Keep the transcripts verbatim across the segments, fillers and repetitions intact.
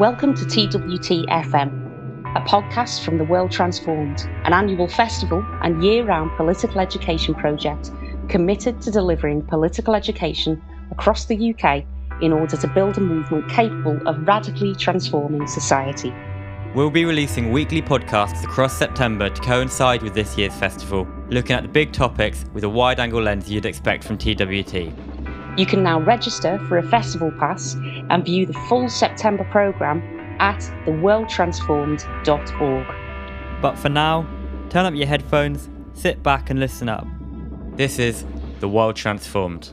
Welcome to T W T F M, a podcast from The World Transformed, an annual festival and year-round political education project committed to delivering political education across the U K in order to build a movement capable of radically transforming society. We'll be releasing weekly podcasts across September to coincide with this year's festival, looking at the big topics with a wide-angle lens you'd expect from T W T. You can now register for a festival pass and view the full September programme at the world transformed dot org. But for now, turn up your headphones, sit back and listen up. This is The World Transformed.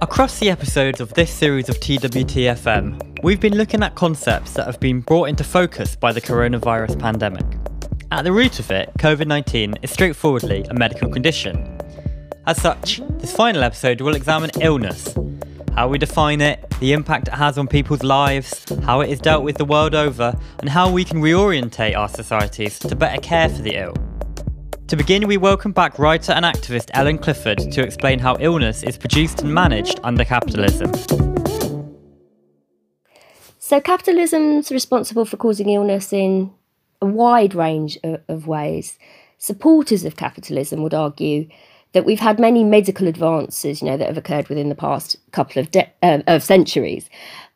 Across the episodes of this series of T W T F M, we've been looking at concepts that have been brought into focus by the coronavirus pandemic. At the root of it, COVID nineteen is straightforwardly a medical condition. As such, this final episode will examine illness, how we define it, the impact it has on people's lives, how it is dealt with the world over, and how we can reorientate our societies to better care for the ill. To begin, we welcome back writer and activist Ellen Clifford to explain how illness is produced and managed under capitalism. So capitalism's responsible for causing illness in a wide range of ways. Supporters of capitalism would argue that we've had many medical advances, you know, that have occurred within the past couple of, de- um, of centuries.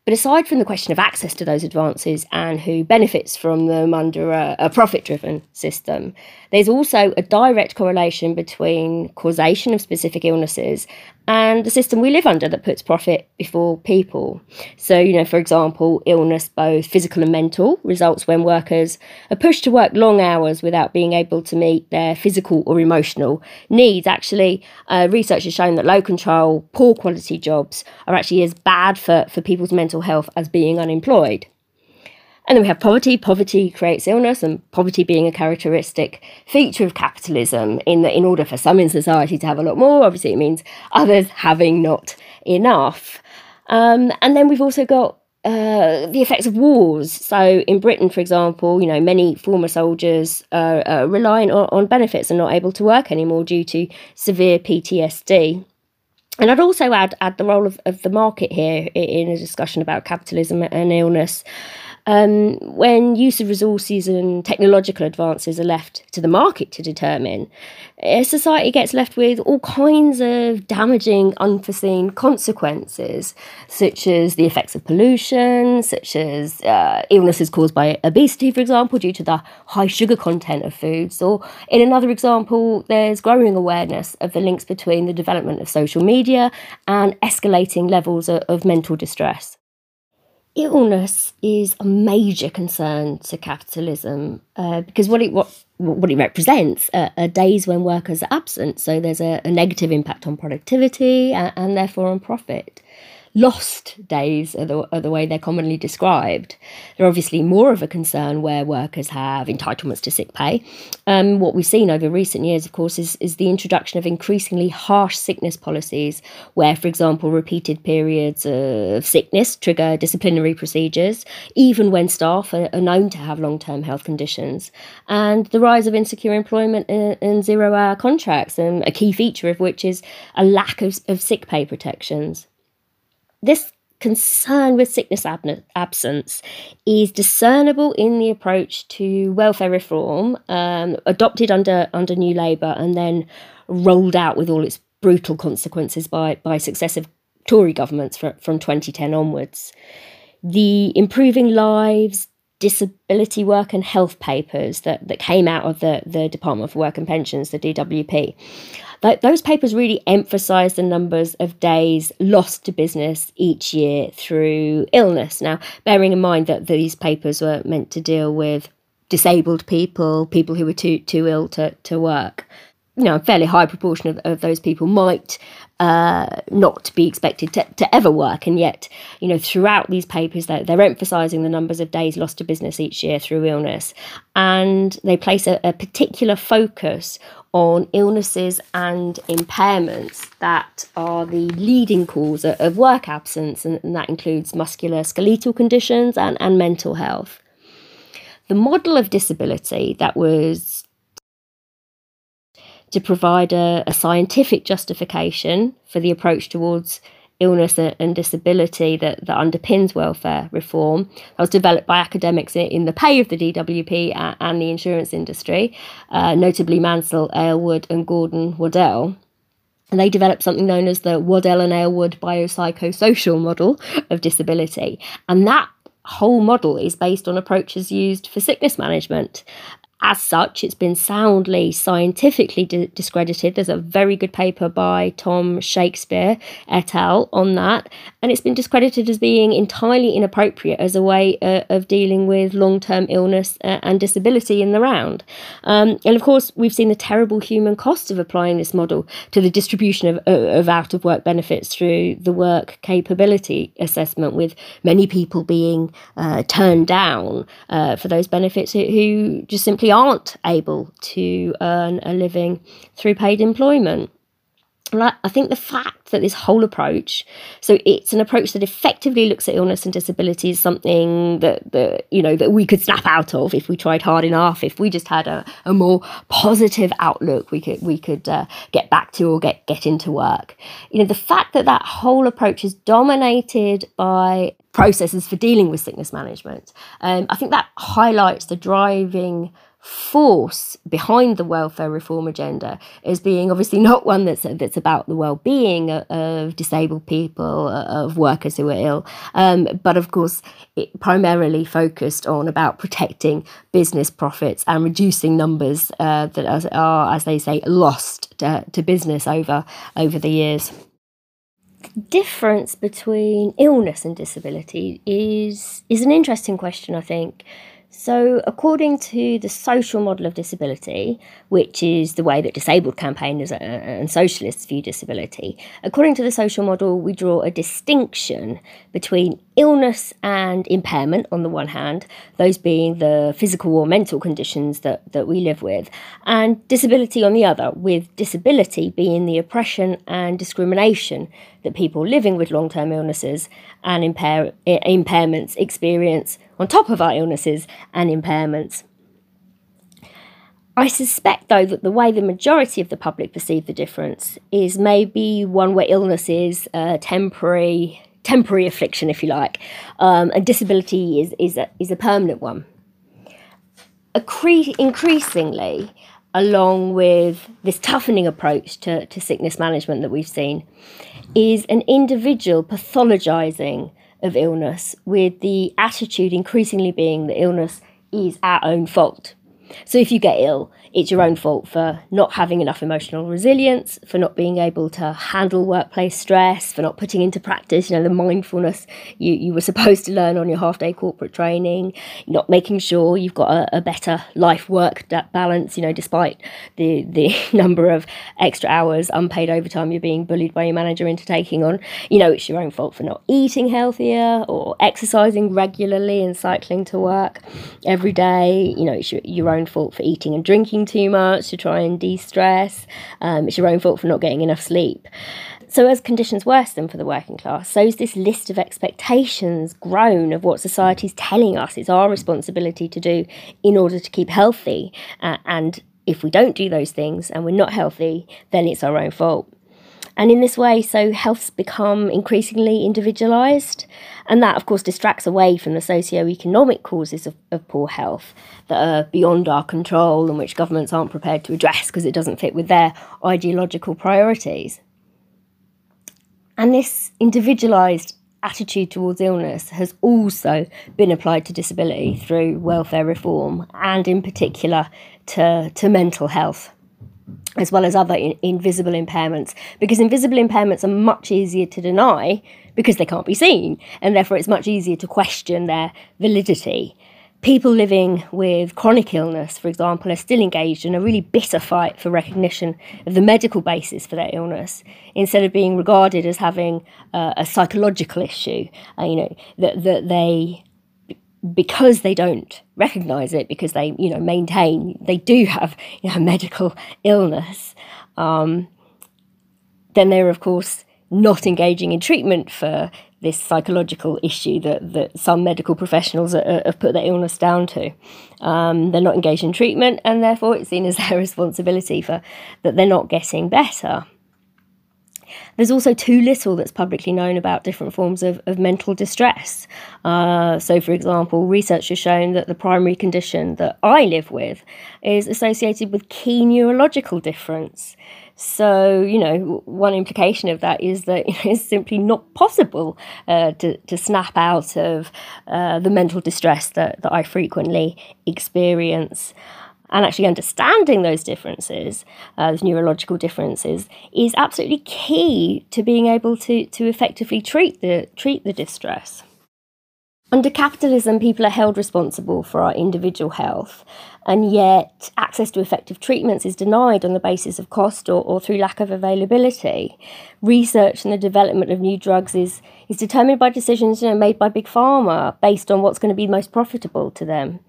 But aside from the question of access to those advances and who benefits from them under a, a profit-driven system, there's also a direct correlation between causation of specific illnesses and the system we live under that puts profit before people. So, you know, for example, illness, both physical and mental, results when workers are pushed to work long hours without being able to meet their physical or emotional needs. Actually, uh, research has shown that low control, poor quality jobs are actually as bad for, for people's mental health as being unemployed. And then we have poverty. Poverty creates illness, and poverty being a characteristic feature of capitalism, in that in order for some in society to have a lot more, obviously it means others having not enough. Um, and then we've also got uh, the effects of wars. So in Britain, for example, you know, many former soldiers are, are reliant on, on benefits and not able to work anymore due to severe P T S D. And I'd also add, add the role of, of the market here in a discussion about capitalism and illness. Um, when use of resources and technological advances are left to the market to determine, society gets left with all kinds of damaging, unforeseen consequences, such as the effects of pollution, such as uh, illnesses caused by obesity, for example, due to the high sugar content of foods. Or in another example, there's growing awareness of the links between the development of social media and escalating levels of, of mental distress. Illness is a major concern to capitalism uh, because what it what, what it represents are, are days when workers are absent. So there's a, a negative impact on productivity and, and therefore on profit. Lost days are the, are the way they're commonly described. They're obviously more of a concern where workers have entitlements to sick pay. Um, what we've seen over recent years, of course, is, is the introduction of increasingly harsh sickness policies where, for example, repeated periods of sickness trigger disciplinary procedures, even when staff are, are known to have long-term health conditions. And the rise of insecure employment and, and zero-hour contracts, and a key feature of which is a lack of, of sick pay protections. This concern with sickness ab- absence is discernible in the approach to welfare reform um, adopted under, under New Labour and then rolled out with all its brutal consequences by, by successive Tory governments for, from twenty ten onwards. The Improving Lives, Disability Work and Health papers that, that came out of the, the Department for Work and Pensions, the D W P, those papers really emphasise the numbers of days lost to business each year through illness. Now, bearing in mind that these papers were meant to deal with disabled people, people who were too too ill to, to work, you know, a fairly high proportion of, of those people might uh, not to be expected to, to ever work. And yet, you know, throughout these papers, they're, they're emphasising the numbers of days lost to business each year through illness. And they place a, a particular focus on illnesses and impairments that are the leading cause of, of work absence, and, and that includes musculoskeletal conditions and, and mental health. The model of disability that was to provide a, a scientific justification for the approach towards illness and disability that, that underpins welfare reform, that was developed by academics in the pay of the D W P and the insurance industry, uh, notably Mansel Aylward and Gordon Waddell. And they developed something known as the Waddell and Aylward biopsychosocial model of disability. And that whole model is based on approaches used for sickness management. As such, it's been soundly scientifically di- discredited. There's a very good paper by Tom Shakespeare et al. On that, and it's been discredited as being entirely inappropriate as a way uh, of dealing with long-term illness uh, and disability in the round. Um, and of course, we've seen the terrible human cost of applying this model to the distribution of, uh, of out-of-work benefits through the work capability assessment, with many people being uh, turned down uh, for those benefits who, who just simply aren't able to earn a living through paid employment. I think the fact that this whole approach, so it's an approach that effectively looks at illness and disability, is something that, that you know, that we could snap out of if we tried hard enough. If we just had a, a more positive outlook, we could we could uh, get back to or get get into work. You know, the fact that that whole approach is dominated by processes for dealing with sickness management, um, I think that highlights the driving force behind the welfare reform agenda as being obviously not one that's that's about the well-being of, of disabled people, of workers who are ill, um, but of course it primarily focused on about protecting business profits and reducing numbers uh, that are, are, as they say, lost to, to business over over the years. The difference between illness and disability is is an interesting question, I think. So according to the social model of disability, which is the way that disabled campaigners and socialists view disability, according to the social model, we draw a distinction between illness and impairment on the one hand, those being the physical or mental conditions that, that we live with, and disability on the other, with disability being the oppression and discrimination that people living with long-term illnesses and impair, impairments experience on top of our illnesses and impairments. I suspect, though, that the way the majority of the public perceive the difference is maybe one where illness is a temporary, temporary affliction, if you like, um, and disability is is a, is a permanent one. Accre- increasingly, along with this toughening approach to, to sickness management that we've seen, is an individual pathologising of illness, with the attitude increasingly being that illness is our own fault. So if you get ill, it's your own fault for not having enough emotional resilience, for not being able to handle workplace stress, for not putting into practice, you know, the mindfulness you, you were supposed to learn on your half-day corporate training, not making sure you've got a, a better life-work balance, you know, despite the, the number of extra hours, unpaid overtime you're being bullied by your manager into taking on. You know, it's your own fault for not eating healthier or exercising regularly and cycling to work every day. You know, it's your, your own fault for eating and drinking too much to try and de-stress. Um, it's your own fault for not getting enough sleep. So as conditions worsen for the working class, so's this list of expectations grown of what society's telling us it's our responsibility to do in order to keep healthy. Uh, and if we don't do those things and we're not healthy, then it's our own fault. And in this way, so health's become increasingly individualised. And that, of course, distracts away from the socio-economic causes of, of poor health that are beyond our control and which governments aren't prepared to address because it doesn't fit with their ideological priorities. And this individualised attitude towards illness has also been applied to disability through welfare reform, and in particular to, to mental health, as well as other in- invisible impairments, because invisible impairments are much easier to deny because they can't be seen, and therefore it's much easier to question their validity. people living with chronic illness, for example, are still engaged in a really bitter fight for recognition of the medical basis for their illness, instead of being regarded as having uh, a psychological issue. Uh, you know, that that they, because they don't recognise it, because they, you know, maintain they do have, you know, a medical illness. Um, then they're of course not engaging in treatment for this psychological issue that, that some medical professionals are, are, have put their illness down to. Um, they're not engaged in treatment, and therefore it's seen as their responsibility for that they're not getting better. There's also too little that's publicly known about different forms of, of mental distress. Uh, so, for example, research has shown that the primary condition that I live with is associated with key neurological difference. So, you know, one implication of that is that, you know, it's simply not possible uh, to, to snap out of uh, the mental distress that, that I frequently experience. And actually understanding those differences, uh, those neurological differences, is absolutely key to being able to, to effectively treat the, treat the distress. Under capitalism, people are held responsible for our individual health, and yet access to effective treatments is denied on the basis of cost or, or through lack of availability. Research and the development of new drugs is, is determined by decisions, you know, made by Big Pharma based on what's going to be most profitable to them.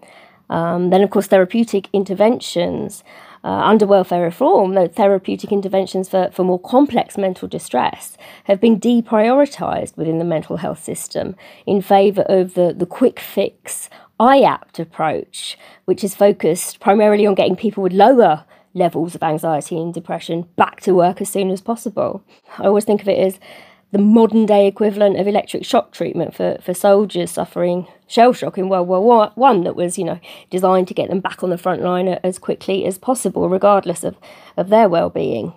Um, then, of course, therapeutic interventions. Uh, under welfare reform, though, therapeutic interventions for, for more complex mental distress have been deprioritised within the mental health system in favour of the, the quick fix, I A P T approach, which is focused primarily on getting people with lower levels of anxiety and depression back to work as soon as possible. I always think of it as the modern-day equivalent of electric shock treatment for, for soldiers suffering shell shock in World War One that was, you know, designed to get them back on the front line as quickly as possible, regardless of, of their well-being.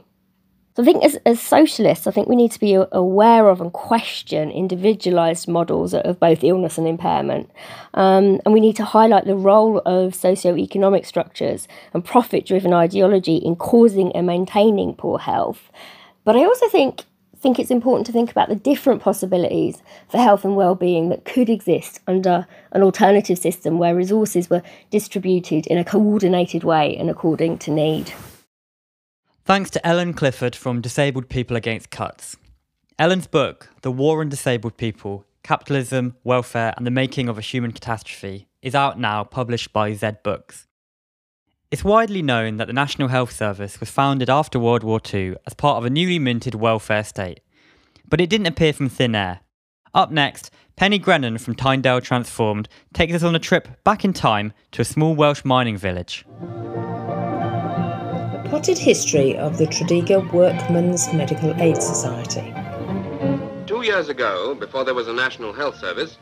So I think as, as socialists, I think we need to be aware of and question individualised models of both illness and impairment. Um, and we need to highlight the role of socio-economic structures and profit-driven ideology in causing and maintaining poor health. But I also think I think it's important to think about the different possibilities for health and well-being that could exist under an alternative system where resources were distributed in a coordinated way and according to need. Thanks to Ellen Clifford from Disabled People Against Cuts. Ellen's book, The War on Disabled People, Capitalism, Welfare and the Making of a Human Catastrophe, is out now, published by Z Books. It's widely known that the National Health Service was founded after World War Two as part of a newly minted welfare state. But it didn't appear from thin air. Up next, Penny Grennan from Tyndale Transformed takes us on a trip back in time to a small Welsh mining village. The Potted History of the Tredegar Workmen's Medical Aid Society. Two years ago, before there was a National Health Service,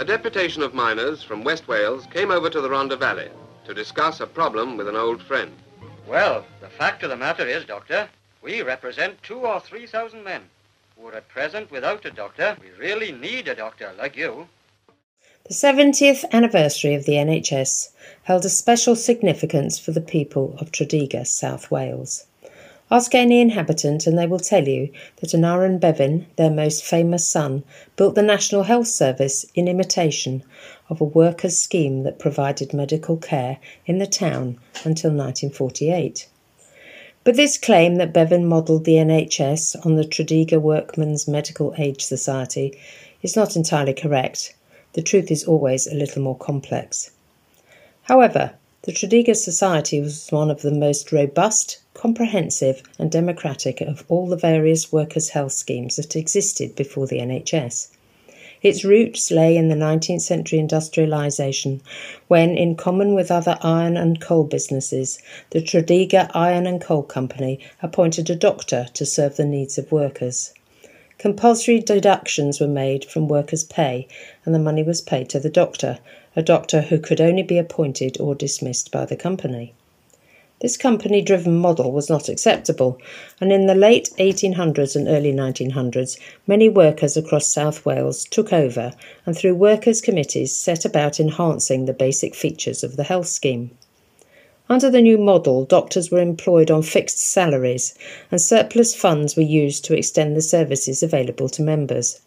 a deputation of miners from West Wales came over to the Rhondda Valley to discuss a problem with an old friend. Well, the fact of the matter is, Doctor, we represent two or three thousand men who are at present without a doctor. We really need a doctor like you. The seventieth anniversary of the N H S held a special significance for the people of Tredegar, South Wales. Ask any inhabitant and they will tell you that Aneurin Bevan, their most famous son, built the National Health Service in imitation of a workers' scheme that provided medical care in the town until nineteen forty-eight. But this claim that Bevan modelled the N H S on the Tredegar Workmen's Medical Aid Society is not entirely correct. The truth is always a little more complex. However, the Tredegar Society was one of the most robust, comprehensive and democratic of all the various workers' health schemes that existed before the N H S. Its roots lay in the nineteenth century industrialisation, when, in common with other iron and coal businesses, the Tredegar Iron and Coal Company appointed a doctor to serve the needs of workers. Compulsory deductions were made from workers' pay, and the money was paid to the doctor, a doctor who could only be appointed or dismissed by the company. This company-driven model was not acceptable, and in the late eighteen hundreds and early nineteen hundreds, many workers across South Wales took over and through workers' committees set about enhancing the basic features of the health scheme. Under the new model, doctors were employed on fixed salaries, and surplus funds were used to extend the services available to members.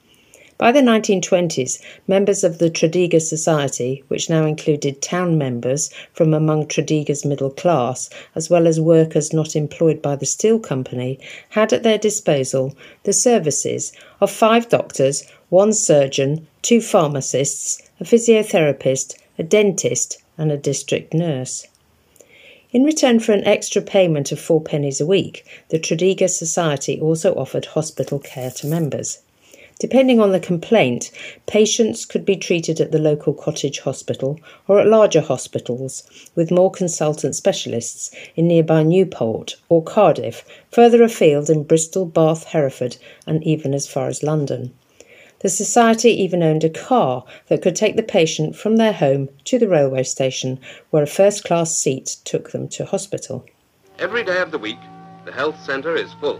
By the nineteen twenties, members of the Tredegar Society, which now included town members from among Tredegar's middle class, as well as workers not employed by the steel company, had at their disposal the services of five doctors, one surgeon, two pharmacists, a physiotherapist, a dentist and a district nurse. In return for an extra payment of four pennies a week, the Tredegar Society also offered hospital care to members. Depending on the complaint, patients could be treated at the local cottage hospital or at larger hospitals, with more consultant specialists in nearby Newport or Cardiff, further afield in Bristol, Bath, Hereford, and even as far as London. The Society even owned a car that could take the patient from their home to the railway station, where a first-class seat took them to hospital. Every day of the week, the health centre is full.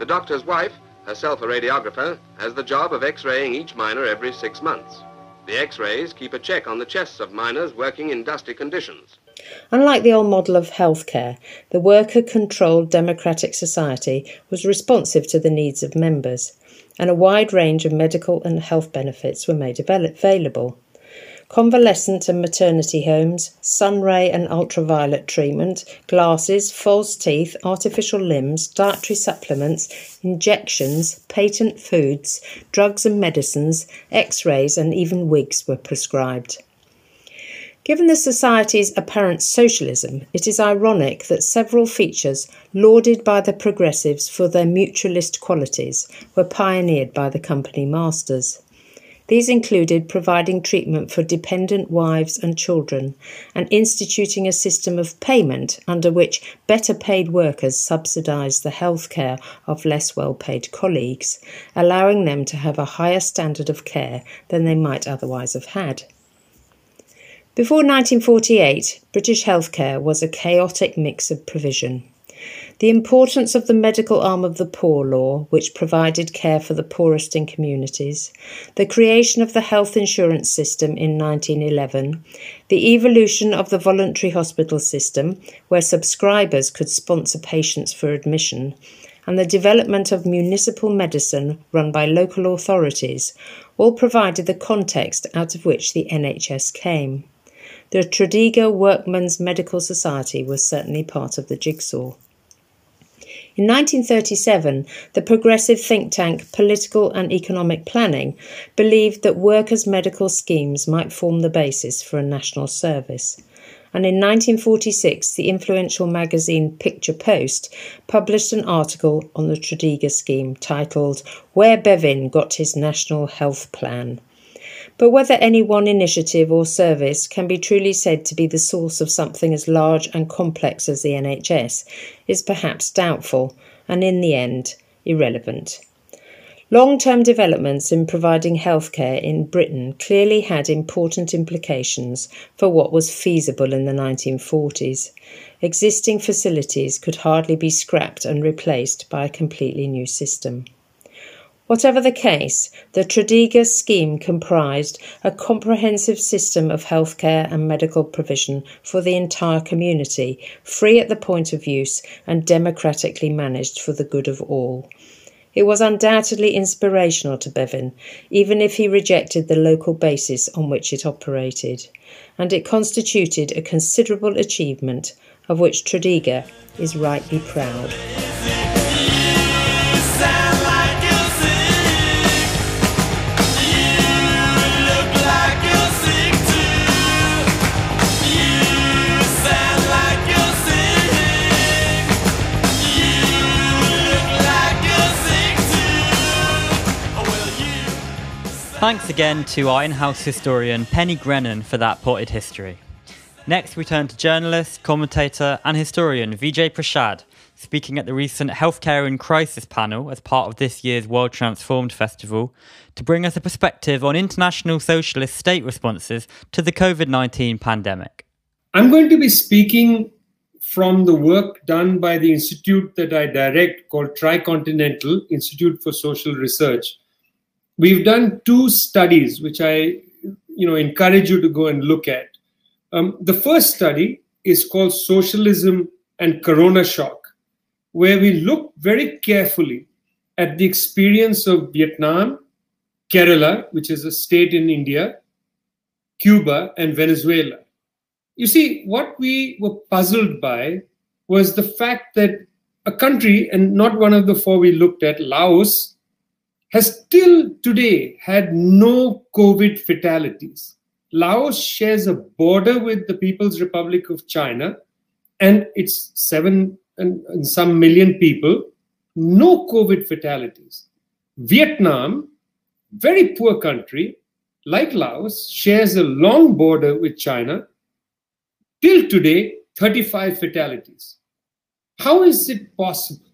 The doctor's wife, herself a radiographer, has the job of x-raying each miner every six months. The x-rays keep a check on the chests of miners working in dusty conditions. Unlike the old model of healthcare, the worker-controlled democratic society was responsive to the needs of members, and a wide range of medical and health benefits were made available. Convalescent and maternity homes, sunray and ultraviolet treatment, glasses, false teeth, artificial limbs, dietary supplements, injections, patent foods, drugs and medicines, x-rays and even wigs were prescribed. Given the Society's apparent socialism, it is ironic that several features lauded by the progressives for their mutualist qualities were pioneered by the company masters. These included providing treatment for dependent wives and children and instituting a system of payment under which better paid workers subsidised the healthcare of less well-paid colleagues, allowing them to have a higher standard of care than they might otherwise have had. Before nineteen forty-eight, British healthcare was a chaotic mix of provision. The importance of the medical arm of the Poor Law, which provided care for the poorest in communities, the creation of the health insurance system in nineteen eleven, the evolution of the voluntary hospital system, where subscribers could sponsor patients for admission, and the development of municipal medicine run by local authorities, all provided the context out of which the N H S came. The Tredegar Workmen's Medical Society was certainly part of the jigsaw. In nineteen thirty-seven, the progressive think tank Political and Economic Planning believed that workers' medical schemes might form the basis for a national service. And in nineteen forty-six, the influential magazine Picture Post published an article on the Tredegar scheme titled "Where Bevan Got His National Health Plan." But whether any one initiative or service can be truly said to be the source of something as large and complex as the N H S is perhaps doubtful and, in the end, irrelevant. Long-term developments in providing healthcare in Britain clearly had important implications for what was feasible in the nineteen forties. Existing facilities could hardly be scrapped and replaced by a completely new system. Whatever the case, the Tredegar scheme comprised a comprehensive system of healthcare and medical provision for the entire community, free at the point of use and democratically managed for the good of all. It was undoubtedly inspirational to Bevan, even if he rejected the local basis on which it operated, and it constituted a considerable achievement of which Tredegar is rightly proud. Thanks again to our in-house historian Penny Grennan for that potted history. Next we turn to journalist, commentator and historian Vijay Prashad, speaking at the recent Healthcare in Crisis panel as part of this year's World Transformed Festival, to bring us a perspective on international socialist state responses to the COVID nineteen pandemic. I'm going to be speaking from the work done by the institute that I direct called Tricontinental Institute for Social Research. We've done two studies, which I you know, encourage you to go and look at. Um, the first study is called Socialism and Corona Shock, where we looked very carefully at the experience of Vietnam, Kerala, which is a state in India, Cuba, and Venezuela. You see, what we were puzzled by was the fact that a country, and not one of the four we looked at, Laos, has till today had no COVID fatalities. Laos shares a border with the People's Republic of China, and it's seven and, and some million people, no COVID fatalities. Vietnam, very poor country, like Laos, shares a long border with China. Till today, thirty-five fatalities. How is it possible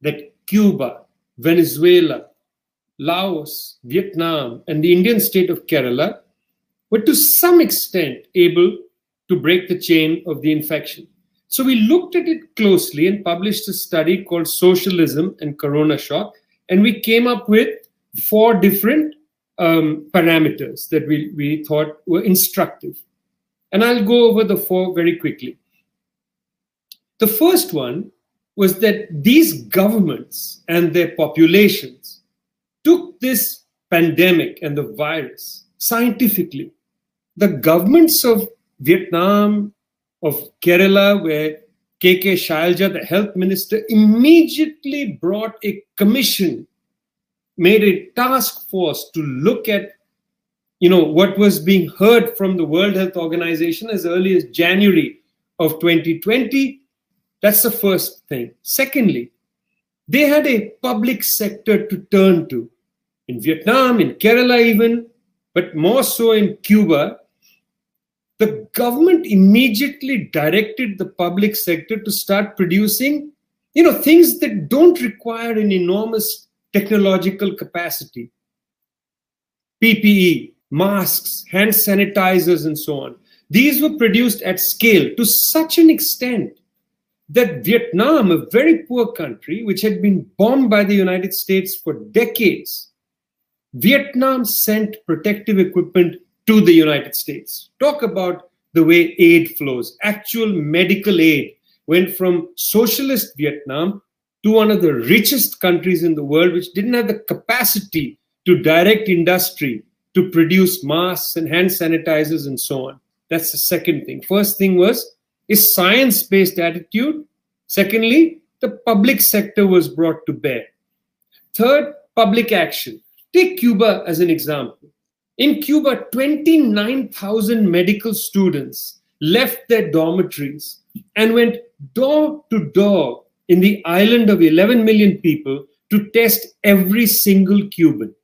that Cuba, Venezuela, Laos, Vietnam, and the Indian state of Kerala were to some extent able to break the chain of the infection? So we looked at it closely and published a study called Socialism and Corona Shock, and we came up with four different um, parameters that we, we thought were instructive. And I'll go over the four very quickly. The first one was that these governments and their populations took this pandemic and the virus scientifically. The governments of Vietnam, of Kerala, where K K Shailja, the health minister, immediately brought a commission, made a task force to look at, you know, what was being heard from the World Health Organization as early as January of twenty twenty. That's the first thing. Secondly, they had a public sector to turn to in Vietnam, in Kerala even, but more so in Cuba. The government immediately directed the public sector to start producing, you know, things that don't require an enormous technological capacity. P P E, masks, hand sanitizers, and so on. These were produced at scale to such an extent that Vietnam, a very poor country, which had been bombed by the United States for decades, Vietnam sent protective equipment to the United States. Talk about the way aid flows. Actual medical aid went from socialist Vietnam to one of the richest countries in the world, which didn't have the capacity to direct industry to produce masks and hand sanitizers and so on. That's the second thing. First thing was a science-based attitude. Secondly, the public sector was brought to bear. Third, public action. Take Cuba as an example. In Cuba, twenty-nine thousand medical students left their dormitories and went door to door in the island of eleven million people to test every single Cuban.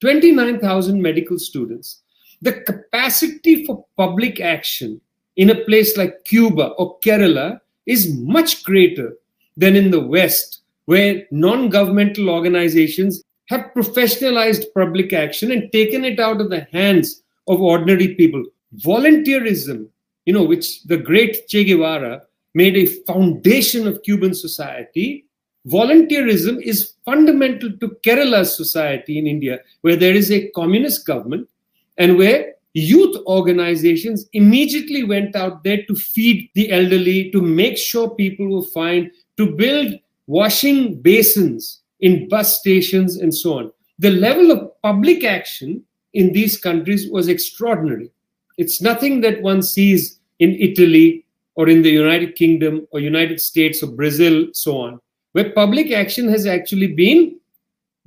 twenty-nine thousand medical students. The capacity for public action in a place like Cuba or Kerala is much greater than in the West, where non-governmental organizations have professionalized public action and taken it out of the hands of ordinary people. Volunteerism, you know, which the great Che Guevara made a foundation of Cuban society, volunteerism is fundamental to Kerala's society in India, where there is a communist government and where youth organizations immediately went out there to feed the elderly, to make sure people were fine, to build washing basins in bus stations and so on. The level of public action in these countries was extraordinary. It's nothing that one sees in Italy or in the United Kingdom or United States or Brazil, so on, where public action has actually been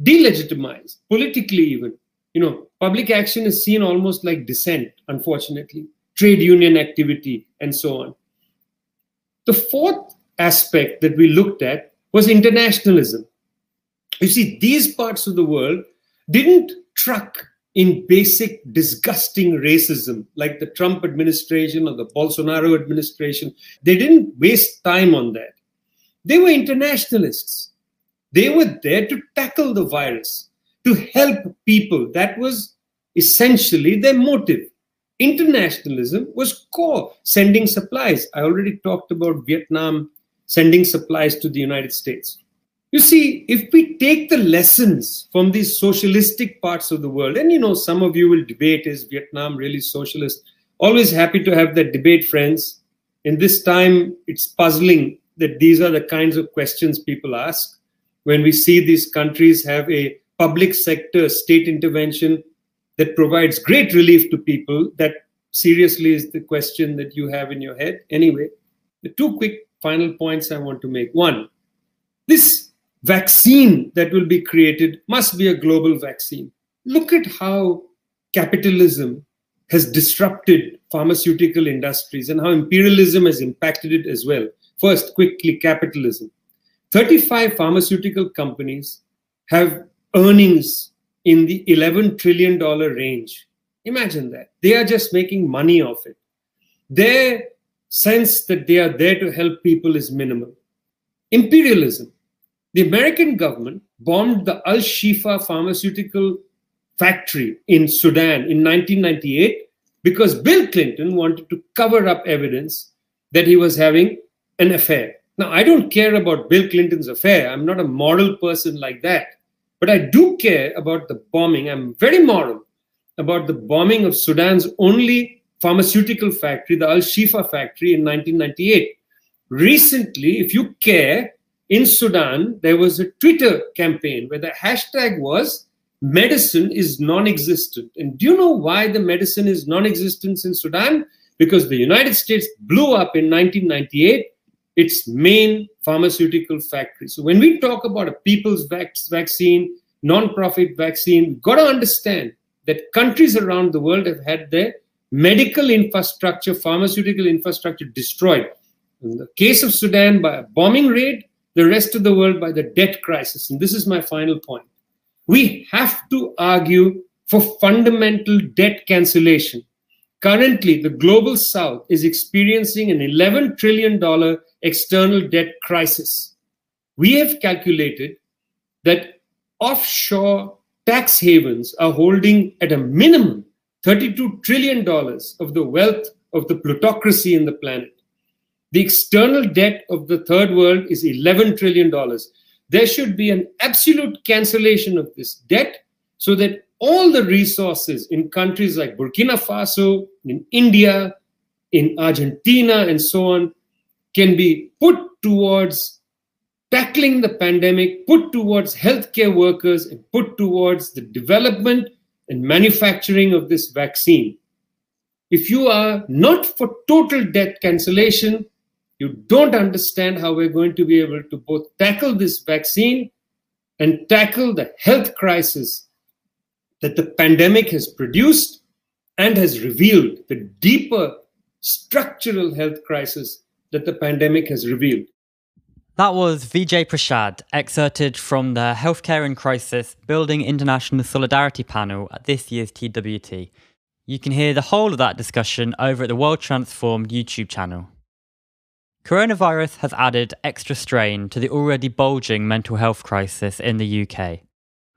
delegitimized, politically even. You know, public action is seen almost like dissent, unfortunately, trade union activity and so on. The fourth aspect that we looked at was internationalism. You see, these parts of the world didn't truck in basic disgusting racism like the Trump administration or the Bolsonaro administration. They didn't waste time on that. They were internationalists. They were there to tackle the virus, to help people. That was essentially their motive. Internationalism was core. Sending supplies. I already talked about Vietnam sending supplies to the United States. You see, if we take the lessons from these socialistic parts of the world, and you know, some of you will debate, is Vietnam really socialist? Always happy to have that debate, friends. In this time, it's puzzling that these are the kinds of questions people ask when we see these countries have a public sector state intervention that provides great relief to people? That seriously is the question that you have in your head. Anyway, the two quick final points I want to make. One, this vaccine that will be created must be a global vaccine. Look at how capitalism has disrupted pharmaceutical industries and how imperialism has impacted it as well. First, quickly, capitalism. thirty-five pharmaceutical companies have earnings in the eleven trillion dollar range. Imagine that. They are just making money off it. Their sense that they are there to help people is minimal. Imperialism. The American government bombed the Al-Shifa pharmaceutical factory in Sudan in nineteen ninety-eight because Bill Clinton wanted to cover up evidence that he was having an affair. Now, I don't care about Bill Clinton's affair. I'm not a moral person like that. But I do care about the bombing. I'm very moral about the bombing of Sudan's only pharmaceutical factory, the Al-Shifa factory, in nineteen ninety-eight. Recently, if you care, in Sudan, there was a Twitter campaign where the hashtag was medicine is non-existent. And do you know why the medicine is non-existent in Sudan? Because the United States blew up in nineteen ninety-eight its main pharmaceutical factory. So when we talk about a people's vac vaccine, non-profit vaccine, we've got to understand that countries around the world have had their medical infrastructure, pharmaceutical infrastructure destroyed. In the case of Sudan, by a bombing raid, the rest of the world by the debt crisis. And this is my final point. We have to argue for fundamental debt cancellation. Currently, the global South is experiencing an eleven trillion dollar external debt crisis. We have calculated that offshore tax havens are holding at a minimum thirty-two trillion dollars of the wealth of the plutocracy in the planet. The external debt of the third world is eleven trillion dollars. There should be an absolute cancellation of this debt so that all the resources in countries like Burkina Faso, in India, in Argentina, and so on, can be put towards tackling the pandemic, put towards healthcare workers, and put towards the development and manufacturing of this vaccine. If you are not for total debt cancellation, you don't understand how we're going to be able to both tackle this vaccine and tackle the health crisis that the pandemic has produced and has revealed, the deeper structural health crisis that the pandemic has revealed. That was Vijay Prashad, excerpted from the Healthcare in Crisis Building International Solidarity panel at this year's T W T. You can hear the whole of that discussion over at the World Transformed YouTube channel. Coronavirus has added extra strain to the already bulging mental health crisis in the U K.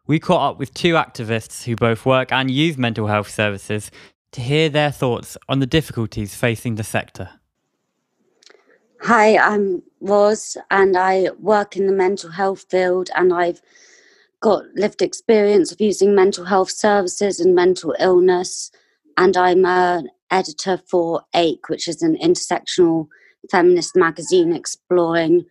We caught up with two activists who both work and use mental health services to hear their thoughts on the difficulties facing the sector. Hi, I'm Roz and I work in the mental health field, and I've got lived experience of using mental health services and mental illness, and I'm an editor for Ake, which is an intersectional feminist magazine exploring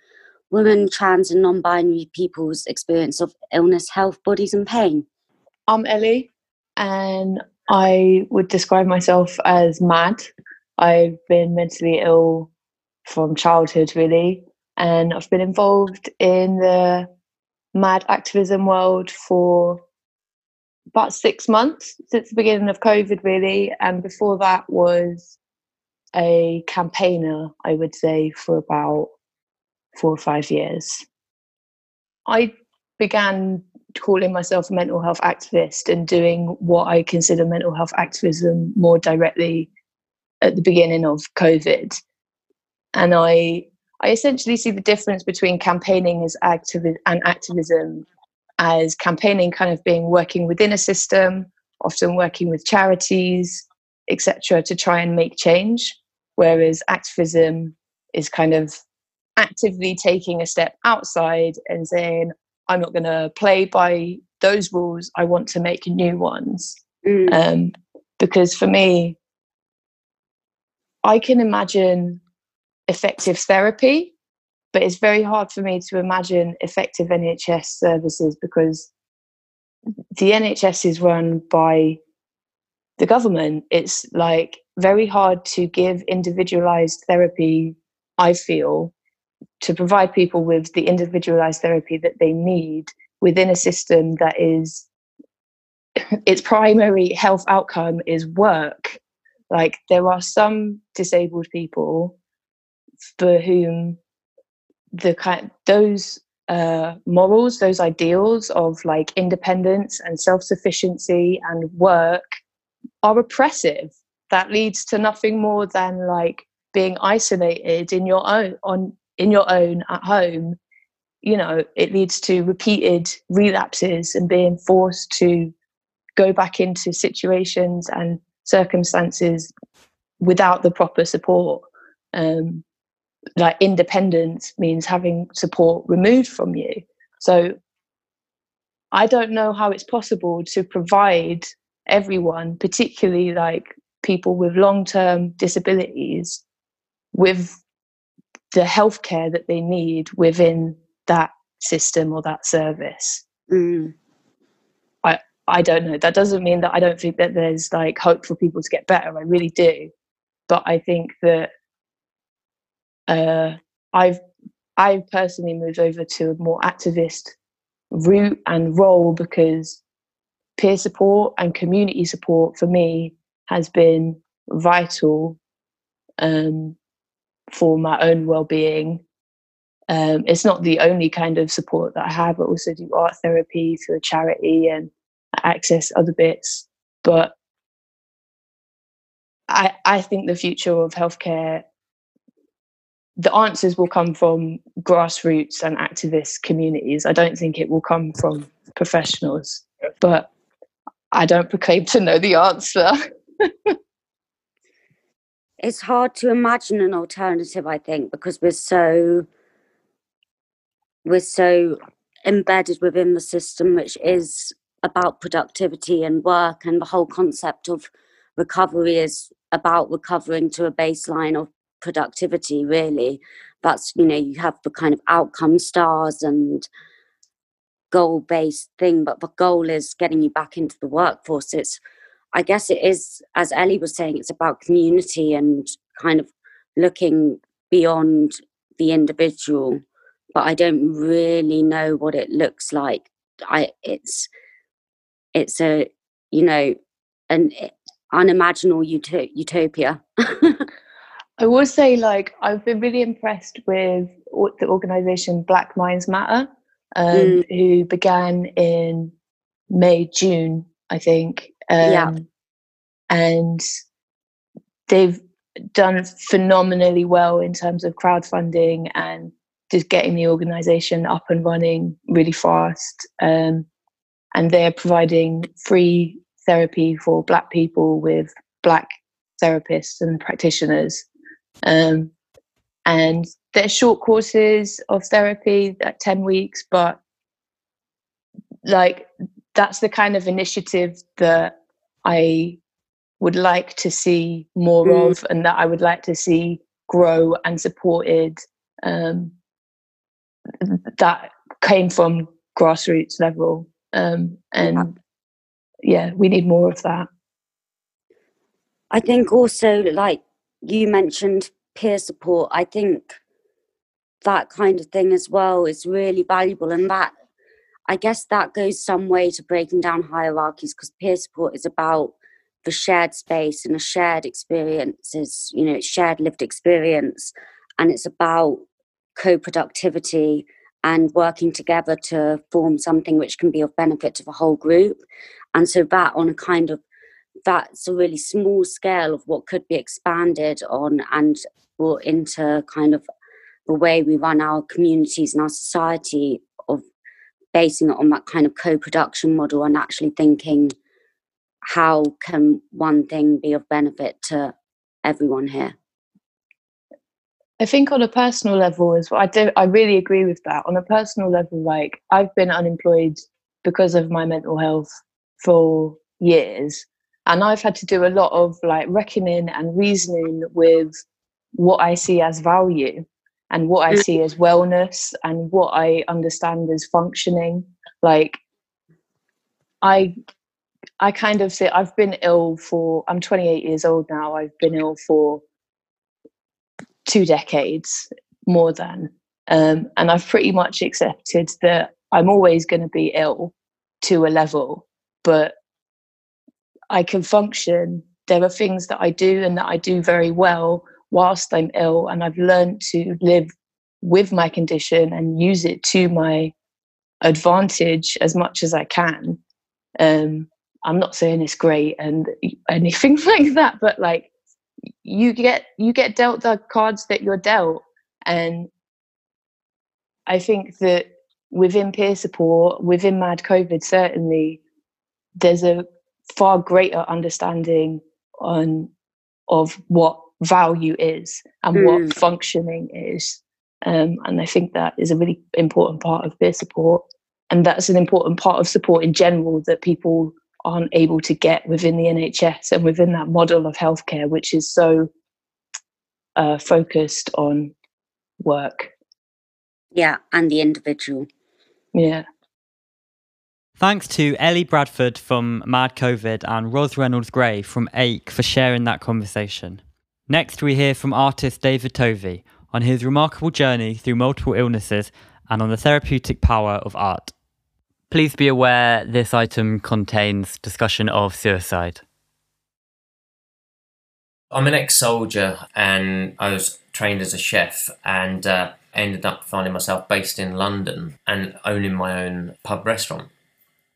women, trans and non-binary people's experience of illness, health, bodies and pain. I'm Ellie and I would describe myself as mad. I've been mentally ill from childhood, really, and I've been involved in the mad activism world for about six months since the beginning of COVID, really, and before that was a campaigner, I would say, for about four or five years. I began calling myself a mental health activist and doing what I consider mental health activism more directly at the beginning of COVID. And I, I essentially see the difference between campaigning as activi- and activism as campaigning kind of being working within a system, often working with charities, et cetera, to try and make change, whereas activism is kind of actively taking a step outside and saying, I'm not going to play by those rules, I want to make new ones. Mm. Um, because for me, I can imagine effective therapy, but it's very hard for me to imagine effective N H S services because the N H S is run by the government. It's like very hard to give individualized therapy, I feel, to provide people with the individualized therapy that they need within a system that is, its primary health outcome is work. Like, there are some disabled people for whom the kind those uh, morals, those ideals of like independence and self-sufficiency and work are oppressive. That leads to nothing more than like being isolated in your own on in your own at home. You know, it leads to repeated relapses and being forced to go back into situations and circumstances without the proper support. Um, like independence means having support removed from you. So I don't know how it's possible to provide everyone, particularly like people with long-term disabilities, with the healthcare that they need within that system or that service. Mm. I I don't know. That doesn't mean that I don't think that there's like hope for people to get better. I really do. But I think that uh, I've I've personally moved over to a more activist route and role because peer support and community support for me has been vital um, for my own well-being. Um, it's not the only kind of support that I have. I also do art therapy through a charity and access other bits. But I, I think the future of healthcare, the answers will come from grassroots and activist communities. I don't think it will come from professionals. But I don't proclaim to know the answer. It's hard to imagine an alternative, I think, because we're so... we're so embedded within the system, which is about productivity and work, and the whole concept of recovery is about recovering to a baseline of productivity, really. That's, you know, you have the kind of outcome stars and goal-based thing, but the goal is getting you back into the workforce. It's, I guess it is, as Ellie was saying, it's about community and kind of looking beyond the individual. But I don't really know what it looks like. I it's it's a you know an unimaginable ut- utopia. I will say, like, I've been really impressed with the organisation Black Minds Matter, um, mm. who began in May June, I think. Um, yeah, and they've done phenomenally well in terms of crowdfunding and just getting the organisation up and running really fast, um, and they're providing free therapy for Black people with Black therapists and practitioners, um, and they're short courses of therapy at ten weeks, but like that's the kind of initiative that I would like to see more mm. of, and that I would like to see grow and supported. Um, that came from grassroots level, um, and yeah. yeah we need more of that. I think also, like you mentioned, peer support, I think that kind of thing as well is really valuable, and that, I guess, that goes some way to breaking down hierarchies, because peer support is about the shared space and the shared experiences, you know, shared lived experience, and it's about co-productivity and working together to form something which can be of benefit to the whole group. And so that on a kind of, that's a really small scale of what could be expanded on and brought into kind of the way we run our communities and our society, of basing it on that kind of co-production model and actually thinking, how can one thing be of benefit to everyone here? I think on a personal level as well, I do, I really agree with that. On a personal level, like, I've been unemployed because of my mental health for years, and I've had to do a lot of like reckoning and reasoning with what I see as value and what I see as wellness and what I understand as functioning. Like, I I kind of say I've been ill for, I'm twenty-eight years old now. I've been ill for two decades, more than. Um, and I've pretty much accepted that I'm always going to be ill to a level, but I can function. There are things that I do and that I do very well whilst I'm ill, and I've learned to live with my condition and use it to my advantage as much as I can. Um, I'm not saying it's great and anything like that, but like you get you get dealt the cards that you're dealt. And I think that within peer support, within Mad COVID, certainly there's a far greater understanding on of what value is and mm. what functioning is. Um, and I think that is a really important part of peer support. And that's an important part of support in general that people aren't able to get within the N H S and within that model of healthcare, which is so uh, focused on work. Yeah, and the individual. Yeah. Thanks to Ellie Bradford from Mad COVID and Roz Reynolds Gray from Ake for sharing that conversation. Next, we hear from artist David Tovey on his remarkable journey through multiple illnesses and on the therapeutic power of art. Please be aware this item contains discussion of suicide. I'm an ex-soldier and I was trained as a chef, and uh, ended up finding myself based in London and owning my own pub restaurant.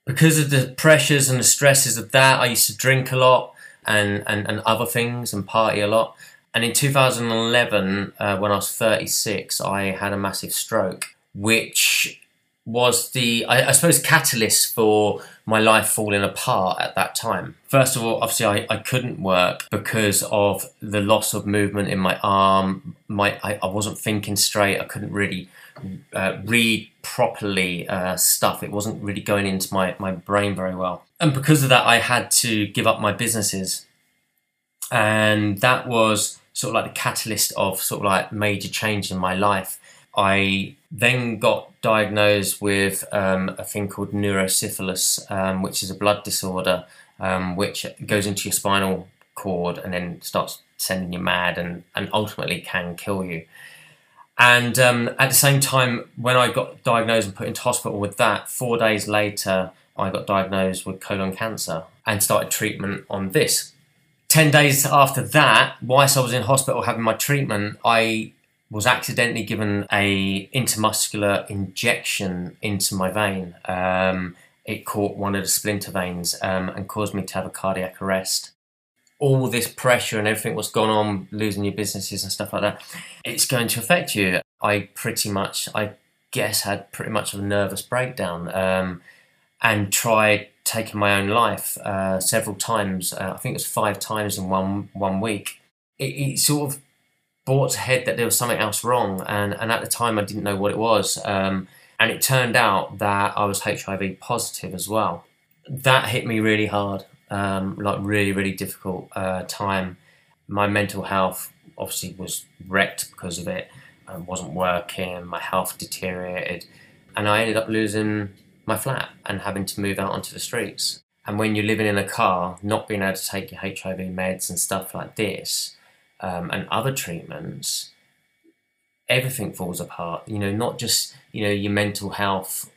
Because of the pressures and the stresses of that, I used to drink a lot and, and, and other things and party a lot. And in two thousand eleven, uh, when I was thirty-six, I had a massive stroke, which was the, I, I suppose, catalyst for my life falling apart at that time. First of all, obviously, I, I couldn't work because of the loss of movement in my arm. My I, I wasn't thinking straight. I couldn't really uh, read properly uh, stuff. It wasn't really going into my, my brain very well. And because of that, I had to give up my businesses. And that was sort of like the catalyst of sort of like major change in my life. I then got diagnosed with um, a thing called neurosyphilis, um, which is a blood disorder, um, which goes into your spinal cord and then starts sending you mad and, and ultimately can kill you. And um, at the same time, when I got diagnosed and put into hospital with that, four days later, I got diagnosed with colon cancer and started treatment on this. Ten days after that, whilst I was in hospital having my treatment, I was accidentally given a intramuscular injection into my vein. Um, it caught one of the splinter veins um, and caused me to have a cardiac arrest. All this pressure and everything was going on, losing your businesses and stuff like that, it's going to affect you. I pretty much, I guess, had pretty much a nervous breakdown um, and tried taking my own life uh, several times. Uh, I think it was five times in one one week. It, it sort of brought to head that there was something else wrong, and, and at the time I didn't know what it was, um, and it turned out that I was H I V positive as well. That hit me really hard, um, like really, really difficult uh, time. My mental health obviously was wrecked because of it. I wasn't working, my health deteriorated, and I ended up losing my flat and having to move out onto the streets. And when you're living in a car, not being able to take your H I V meds and stuff like this, Um, and other treatments, everything falls apart. You know, not just, you know, your mental health,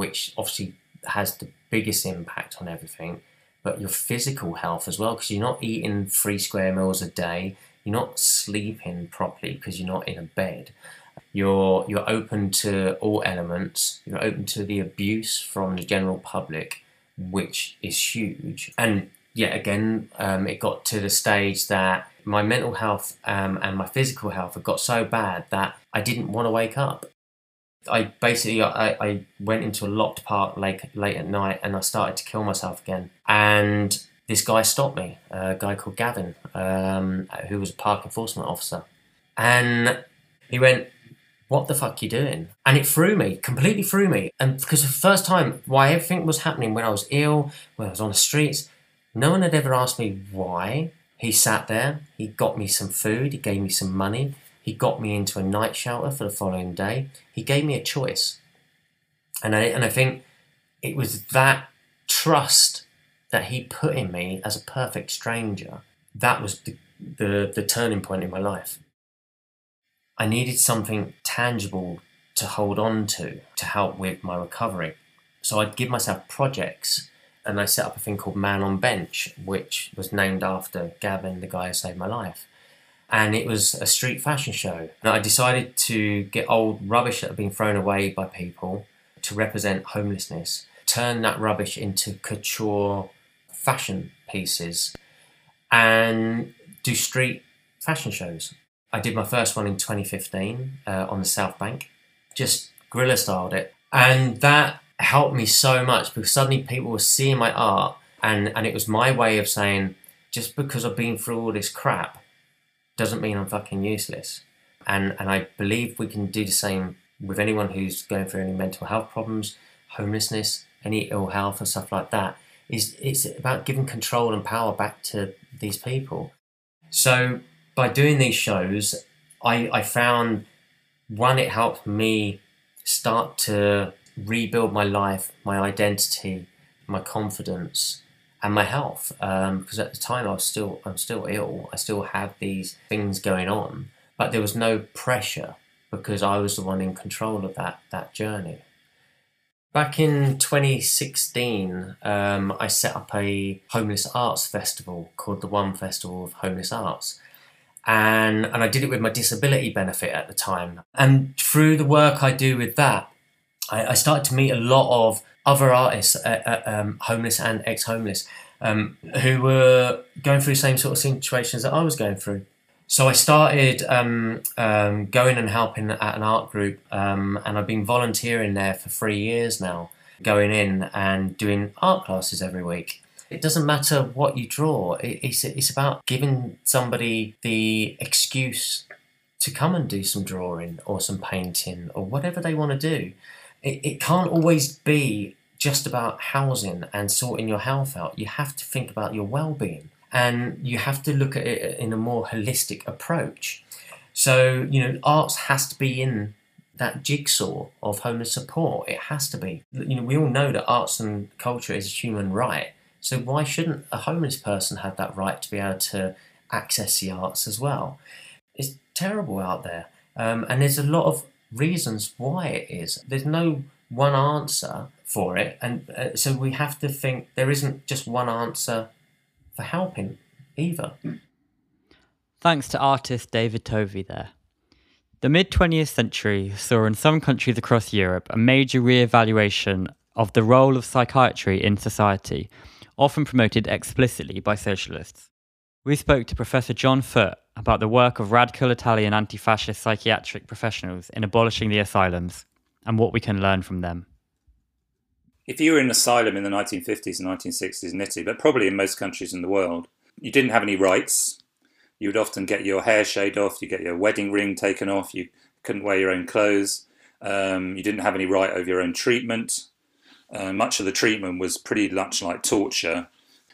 which obviously has the biggest impact on everything, but your physical health as well, because you're not eating three square meals a day, you're not sleeping properly because you're not in a bed. You're you're open to all elements. You're open to the abuse from the general public, which is huge. And yet again, um, it got to the stage that my mental health um, and my physical health had got so bad that I didn't want to wake up. I basically, I, I went into a locked park late, late at night and I started to kill myself again. And this guy stopped me, a guy called Gavin, um, who was a park enforcement officer. And he went, "What the fuck are you doing?" And it threw me, completely threw me. And because for the first time, why everything was happening when I was ill, when I was on the streets, no one had ever asked me why. He sat there, he got me some food, he gave me some money, he got me into a night shelter for the following day. He gave me a choice. And I and I think it was that trust that he put in me as a perfect stranger, that was the, the, the turning point in my life. I needed something tangible to hold on to, to help with my recovery. So I'd give myself projects, and I set up a thing called Man on Bench, which was named after Gavin, the guy who saved my life. And it was a street fashion show. And I decided to get old rubbish that had been thrown away by people to represent homelessness, turn that rubbish into couture fashion pieces, and do street fashion shows. I did my first one in twenty fifteen uh, on the South Bank, just guerrilla styled it. And that helped me so much, because suddenly people were seeing my art, and, and it was my way of saying, just because I've been through all this crap doesn't mean I'm fucking useless. And, and I believe we can do the same with anyone who's going through any mental health problems, homelessness, any ill health and stuff like that. It's, it's about giving control and power back to these people. So by doing these shows, I, I found, one, it helped me start to rebuild my life, my identity, my confidence, and my health. Um, because at the time I was still, I'm still ill. I still have these things going on, but there was no pressure because I was the one in control of that that journey. Back in twenty sixteen, um, I set up a homeless arts festival called the One Festival of Homeless Arts. And, and I did it with my disability benefit at the time. And through the work I do with that, I, I started to meet a lot of other artists, uh, uh, um, homeless and ex-homeless, um, who were going through the same sort of situations that I was going through. So I started um, um, going and helping at an art group, um, and I've been volunteering there for three years now, going in and doing art classes every week. It doesn't matter what you draw. It's, it's about giving somebody the excuse to come and do some drawing or some painting or whatever they want to do. It, it can't always be just about housing and sorting your health out. You have to think about your well-being. And you have to look at it in a more holistic approach. So, you know, arts has to be in that jigsaw of homeless support. It has to be. You know, we all know that arts and culture is a human right. So why shouldn't a homeless person have that right to be able to access the arts as well? It's terrible out there. Um, and there's a lot of reasons why it is. There's no one answer for it. And uh, so we have to think there isn't just one answer for helping either. Thanks to artist David Tovey there. The mid-twentieth century saw in some countries across Europe a major re-evaluation of the role of psychiatry in society, often promoted explicitly by socialists. We spoke to Professor John Foot about the work of radical Italian anti-fascist psychiatric professionals in abolishing the asylums and what we can learn from them. If you were in an asylum in the nineteen fifties and nineteen sixties, nitty, but probably in most countries in the world, you didn't have any rights. You would often get your hair shaved off, you get your wedding ring taken off, you couldn't wear your own clothes, um, you didn't have any right over your own treatment. Uh, much of the treatment was pretty much like torture.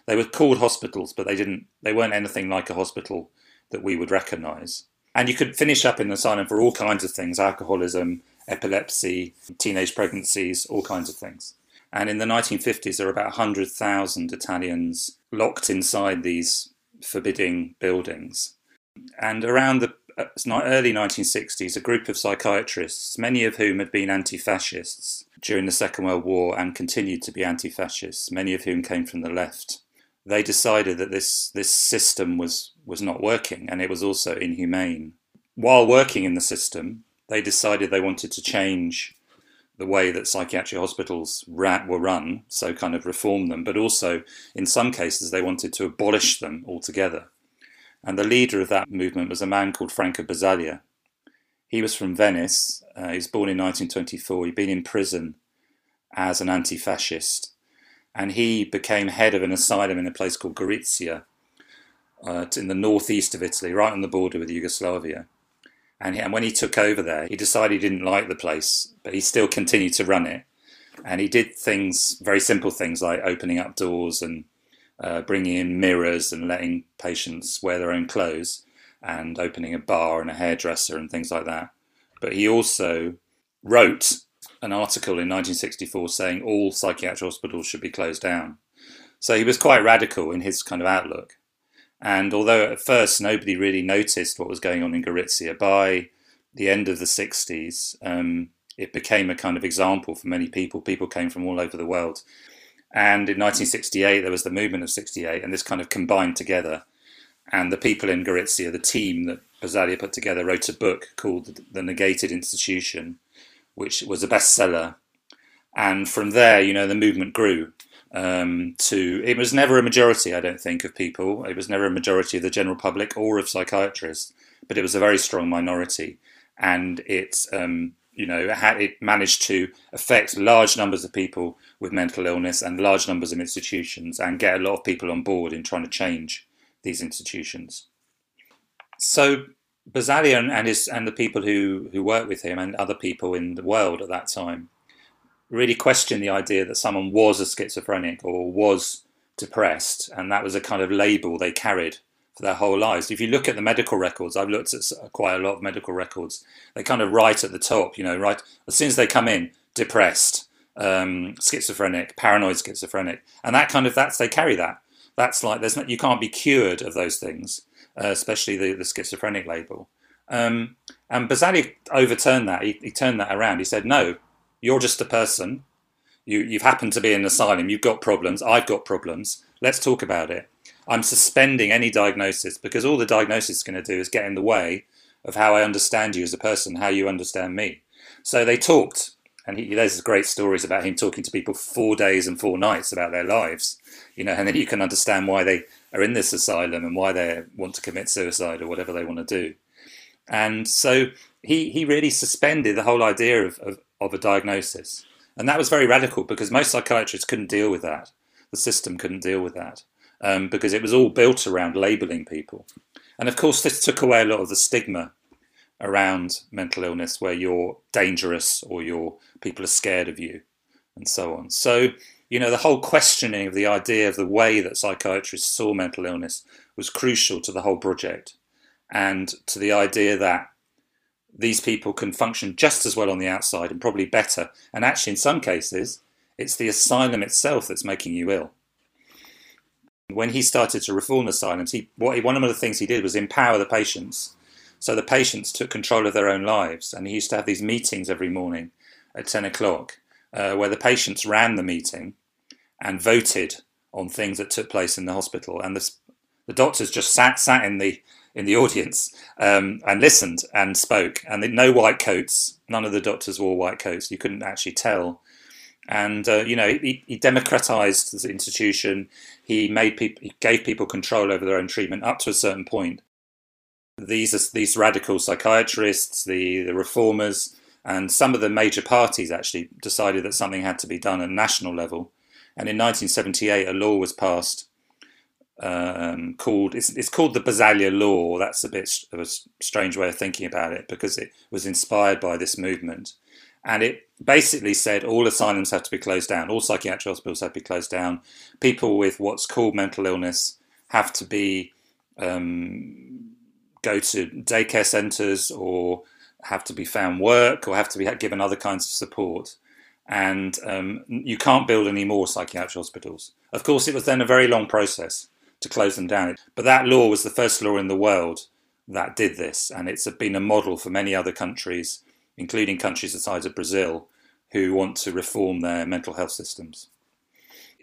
They were called hospitals, but they didn't. They weren't anything like a hospital that we would recognise. And you could finish up in an asylum for all kinds of things, alcoholism, epilepsy, teenage pregnancies, all kinds of things. And in the nineteen fifties, there were about one hundred thousand Italians locked inside these forbidding buildings. And around the early nineteen sixties, a group of psychiatrists, many of whom had been anti-fascists during the Second World War and continued to be anti-fascists, many of whom came from the left, they decided that this, this system was, was not working, and it was also inhumane. While working in the system, they decided they wanted to change the way that psychiatric hospitals rat were run, so kind of reform them, but also in some cases they wanted to abolish them altogether. And the leader of that movement was a man called Franco Basaglia. He was from Venice. Uh, he was born in nineteen twenty-four. He'd been in prison as an anti-fascist, and he became head of an asylum in a place called Gorizia, uh, in the northeast of Italy, right on the border with Yugoslavia. And, he, and when he took over there, he decided he didn't like the place, but he still continued to run it. And he did things, very simple things like opening up doors and uh, bringing in mirrors and letting patients wear their own clothes and opening a bar and a hairdresser and things like that. But he also wrote an article in nineteen sixty-four saying all psychiatric hospitals should be closed down. So he was quite radical in his kind of outlook. And although at first nobody really noticed what was going on in Gorizia, by the end of the sixties, um, it became a kind of example for many people. People came from all over the world. And in nineteen sixty-eight, there was the movement of sixty-eight, and this kind of combined together. And the people in Gorizia, the team that Basaglia put together, wrote a book called The Negated Institution, which was a bestseller. And from there, you know, the movement grew. Um, to it was never a majority, I don't think, of people. It was never a majority of the general public or of psychiatrists, but it was a very strong minority, and it, um, you know, it, had, it managed to affect large numbers of people with mental illness and large numbers of institutions, and get a lot of people on board in trying to change these institutions. So Basaglia and his and the people who who worked with him and other people in the world at that time really questioned the idea that someone was a schizophrenic or was depressed, and that was a kind of label they carried for their whole lives. If you look at the medical records, I've looked at quite a lot of medical records, they kind of write at the top, you know, right as soon as they come in, depressed, um, schizophrenic, paranoid schizophrenic, and that kind of, that's, they carry that. That's like, there's not, you can't be cured of those things, uh, especially the, the schizophrenic label. Um, and Basaglia overturned that, he, he turned that around, he said, no, you're just a person. You, you've happened to be in an asylum. You've got problems. I've got problems. Let's talk about it. I'm suspending any diagnosis, because all the diagnosis is going to do is get in the way of how I understand you as a person, how you understand me. So they talked. And he, there's great stories about him talking to people four days and four nights about their lives, you know, and then you can understand why they are in this asylum and why they want to commit suicide or whatever they want to do. And so he, he really suspended the whole idea of, of of a diagnosis. And that was very radical, because most psychiatrists couldn't deal with that. The system couldn't deal with that, um, because it was all built around labeling people. And of course, this took away a lot of the stigma around mental illness, where you're dangerous or you're, people are scared of you and so on. So, you know, the whole questioning of the idea of the way that psychiatrists saw mental illness was crucial to the whole project, and to the idea that these people can function just as well on the outside, and probably better. And actually, in some cases, it's the asylum itself that's making you ill. When he started to reform asylums, he, what he, one of the things he did was empower the patients. So the patients took control of their own lives. And he used to have these meetings every morning at ten o'clock, uh, where the patients ran the meeting and voted on things that took place in the hospital. And the, the doctors just sat, sat in the... in the audience, um, and listened and spoke, and no white coats. None of the doctors wore white coats. You couldn't actually tell. And uh, you know, he, he democratized the institution. He made people, he gave people control over their own treatment up to a certain point. These are these radical psychiatrists, the the reformers, and some of the major parties actually decided that something had to be done at national level. And in nineteen seventy-eight, a law was passed. Um, called it's, it's called the Basaglia Law. That's a bit of a strange way of thinking about it, because it was inspired by this movement, and it basically said all asylums have to be closed down, all psychiatric hospitals have to be closed down, people with what's called mental illness have to be um, go to daycare centres, or have to be found work, or have to be given other kinds of support. And um, you can't build any more psychiatric hospitals. Of course, it was then a very long process to close them down. But that law was the first law in the world that did this. And it's been a model for many other countries, including countries the size of Brazil, who want to reform their mental health systems.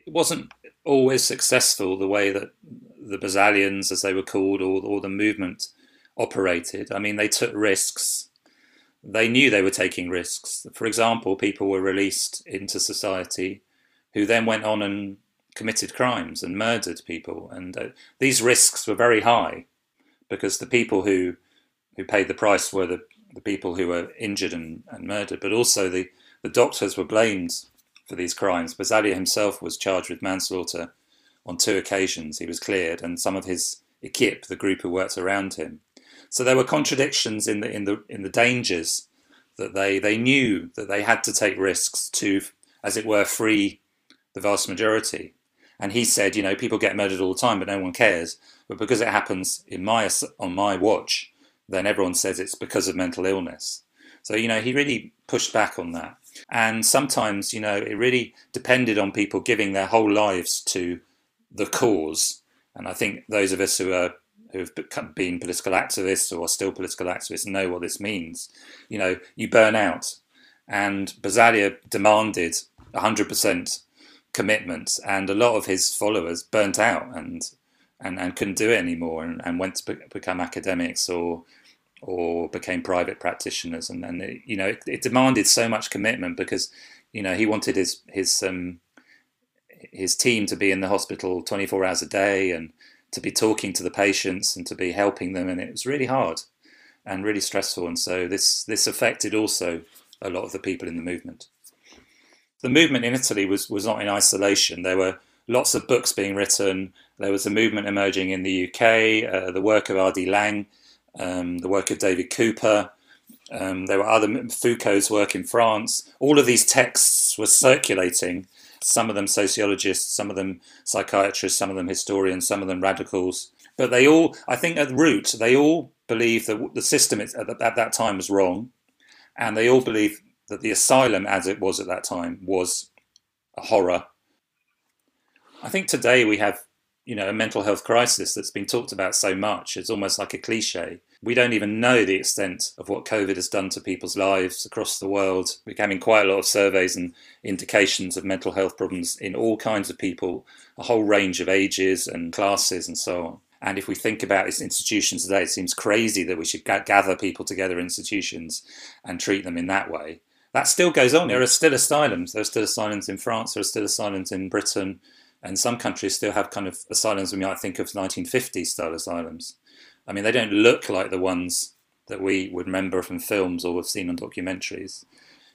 It wasn't always successful, the way that the Basaglians, as they were called, or, or the movement operated. I mean, they took risks. They knew they were taking risks. For example, people were released into society who then went on and committed crimes and murdered people. And uh, these risks were very high, because the people who who paid the price were the, the people who were injured and, and murdered, but also the, the doctors were blamed for these crimes. Basaglia himself was charged with manslaughter on two occasions. He was cleared, and some of his equipe, the group who worked around him. So there were contradictions in the in the in the dangers that they they knew that they had to take risks to, as it were, free the vast majority. And he said, you know, people get murdered all the time, but no one cares. But because it happens in my on my watch, then everyone says it's because of mental illness. So, you know, he really pushed back on that. And sometimes, you know, it really depended on people giving their whole lives to the cause. And I think those of us who are who have become, been political activists or are still political activists know what this means. You know, you burn out. And Basaglia demanded one hundred percent commitment, and a lot of his followers burnt out and and, and couldn't do it anymore, and, and went to be- become academics or or became private practitioners. And then, it, you know, it, it demanded so much commitment because, you know, he wanted his his um, his team to be in the hospital twenty-four hours a day and to be talking to the patients and to be helping them. And it was really hard and really stressful. And so this this affected also a lot of the people in the movement. The movement in Italy was, was not in isolation. There were lots of books being written. There was a movement emerging in the U K, uh, the work of R D Lang, um, the work of David Cooper. Um, there were other, Foucault's work in France. All of these texts were circulating, some of them sociologists, some of them psychiatrists, some of them historians, some of them radicals. But they all, I think at root, they all believed that the system at that time was wrong. And they all believed that the asylum, as it was at that time, was a horror. I think today we have, you know, a mental health crisis that's been talked about so much. It's almost like a cliche. We don't even know the extent of what COVID has done to people's lives across the world. We're having quite a lot of surveys and indications of mental health problems in all kinds of people, a whole range of ages and classes and so on. And if we think about its institutions today, it seems crazy that we should g- gather people together in institutions and treat them in that way. That still goes on. There are still asylums. There are still asylums in France. There are still asylums in Britain. And some countries still have kind of asylums we might think of nineteen fifties style asylums. I mean, they don't look like the ones that we would remember from films or have seen on documentaries.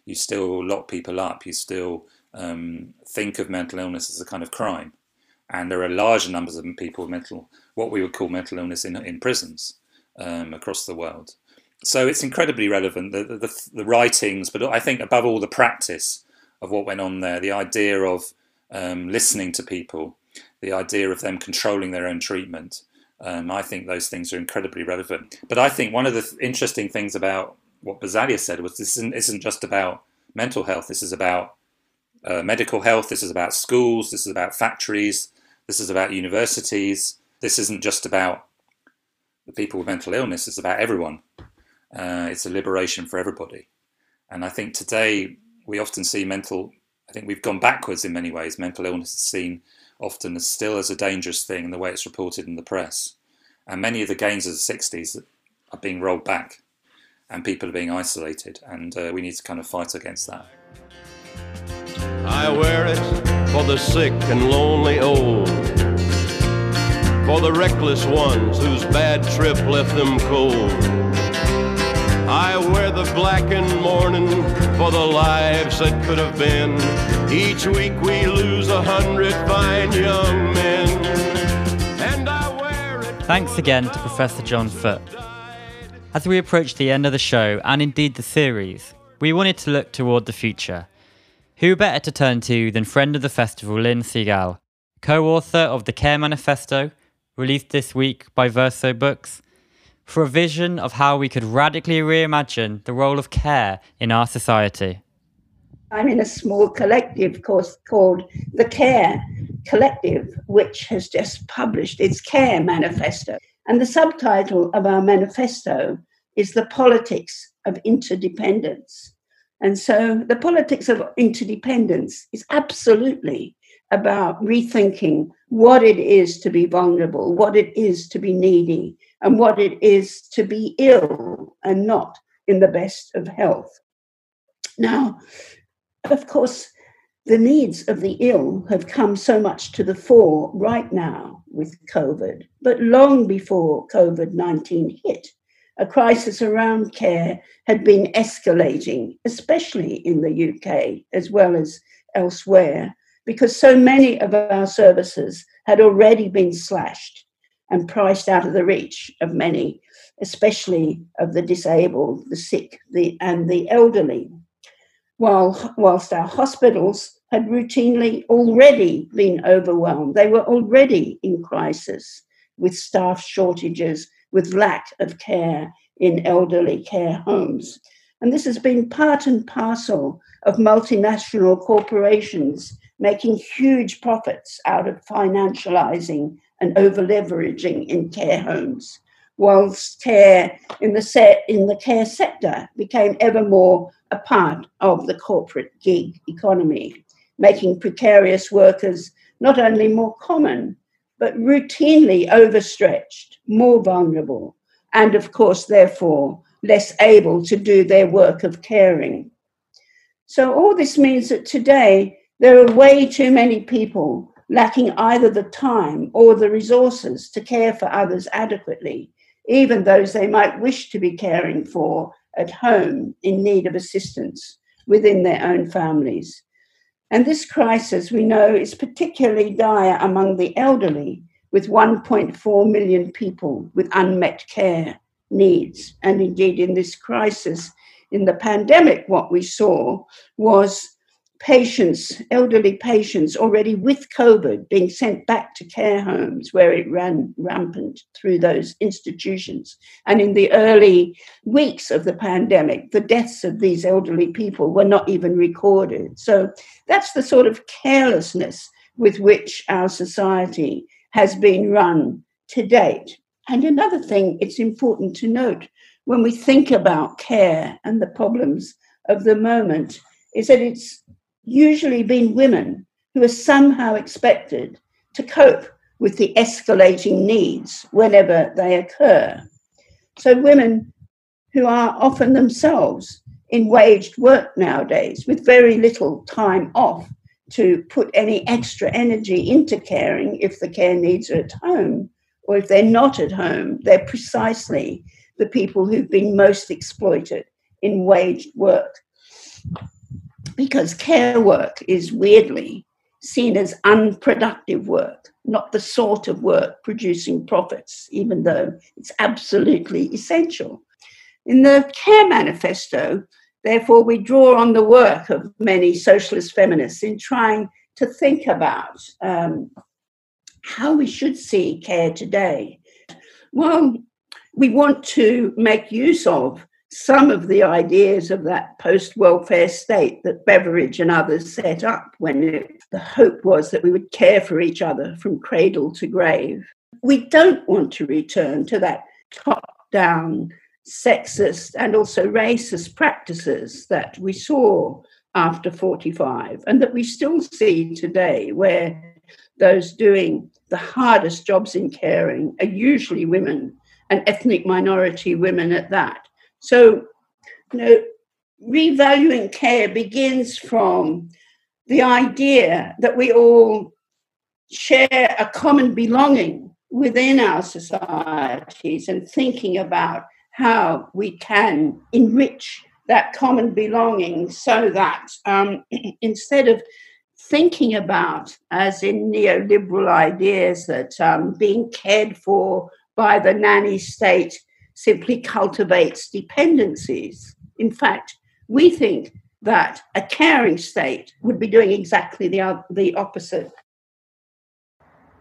You still lock people up. You still um, think of mental illness as a kind of crime. And there are large numbers of people with mental, what we would call mental illness in, in prisons um, across the world. So it's incredibly relevant, the, the, the writings, but I think above all the practice of what went on there, the idea of um, listening to people, the idea of them controlling their own treatment. Um, I think those things are incredibly relevant. But I think one of the th- interesting things about what Basaglia said was this isn't, isn't just about mental health, this is about uh, medical health, this is about schools, this is about factories, this is about universities. This isn't just about the people with mental illness. It's about everyone. Uh, it's a liberation for everybody. And I think today we often see mental, I think we've gone backwards in many ways. Mental illness is seen often as still as a dangerous thing in the way it's reported in the press. And many of the gains of the sixties are being rolled back and people are being isolated. And uh, we need to kind of fight against that. I wear it for the sick and lonely old, for the reckless ones whose bad trip left them cold. I wear the blackened mourning for the lives that could have been. Each week we lose a hundred fine young men. And I wear it. Thanks again to Professor John Foot. As we approach the end of the show, and indeed the series, we wanted to look toward the future. Who better to turn to than friend of the festival Lynn Seagal, co-author of The Care Manifesto, released this week by Verso Books, for a vision of how we could radically reimagine the role of care in our society. I'm in a small collective called The Care Collective, which has just published its Care Manifesto. And the subtitle of our manifesto is The Politics of Interdependence. And so the politics of interdependence is absolutely about rethinking what it is to be vulnerable, what it is to be needy, and what it is to be ill and not in the best of health. Now, of course, the needs of the ill have come so much to the fore right now with COVID, but long before COVID nineteen hit, a crisis around care had been escalating, especially in the U K as well as elsewhere, because so many of our services had already been slashed and priced out of the reach of many, especially of the disabled, the sick, the, and the elderly, while whilst our hospitals had routinely already been overwhelmed. They were already in crisis with staff shortages, with lack of care in elderly care homes. And this has been part and parcel of multinational corporations making huge profits out of financializing and over-leveraging in care homes, whilst care in the, set, in the care sector became ever more a part of the corporate gig economy, making precarious workers not only more common, but routinely overstretched, more vulnerable, and of course, therefore, less able to do their work of caring. So all this means that today there are way too many people lacking either the time or the resources to care for others adequately, even those they might wish to be caring for at home in need of assistance within their own families. And this crisis, we know, is particularly dire among the elderly, with one point four million people with unmet care needs. And indeed, in this crisis, in the pandemic, what we saw was patients, elderly patients already with COVID being sent back to care homes where it ran rampant through those institutions. And in the early weeks of the pandemic, the deaths of these elderly people were not even recorded. So that's the sort of carelessness with which our society has been run to date. And another thing it's important to note when we think about care and the problems of the moment is that it's usually been women who are somehow expected to cope with the escalating needs whenever they occur. So women who are often themselves in waged work nowadays with very little time off to put any extra energy into caring if the care needs are at home, or if they're not at home, they're precisely the people who've been most exploited in waged work. Because care work is weirdly seen as unproductive work, not the sort of work producing profits, even though it's absolutely essential. In the Care Manifesto, therefore, we draw on the work of many socialist feminists in trying to think about um, how we should see care today. Well, we want to make use of some of the ideas of that post-welfare state that Beveridge and others set up when it, the hope was that we would care for each other from cradle to grave. We don't want to return to that top-down sexist and also racist practices that we saw after forty-five and that we still see today, where those doing the hardest jobs in caring are usually women and ethnic minority women at that. So, you know, revaluing care begins from the idea that we all share a common belonging within our societies and thinking about how we can enrich that common belonging so that um, instead of thinking about, as in neoliberal ideas, that um, being cared for by the nanny state simply cultivates dependencies. In fact, we think that a caring state would be doing exactly the, the opposite.